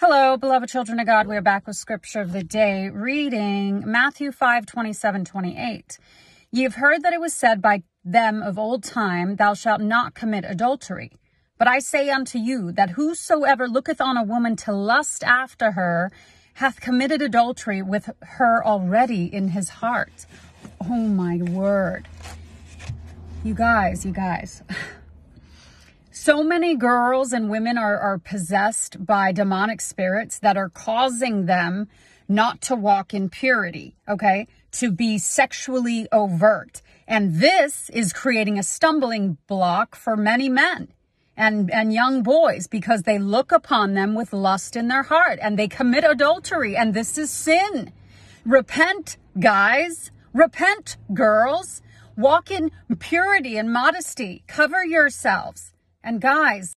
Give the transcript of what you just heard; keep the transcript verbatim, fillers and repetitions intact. Hello, beloved children of God. We are back with Scripture of the Day, reading Matthew five, twenty-seven, twenty-eight. Ye have heard that it was said by them of old time, Thou shalt not commit adultery. But I say unto you, that whosoever looketh on a woman to lust after her, hath committed adultery with her already in his heart. Oh my word. You guys, you guys. So many girls and women are, are possessed by demonic spirits that are causing them not to walk in purity, okay? To be sexually overt. And this is creating a stumbling block for many men and, and young boys because they look upon them with lust in their heart and they commit adultery, and this is sin. Repent, guys. Repent, girls. Walk in purity and modesty. Cover yourselves. And guys...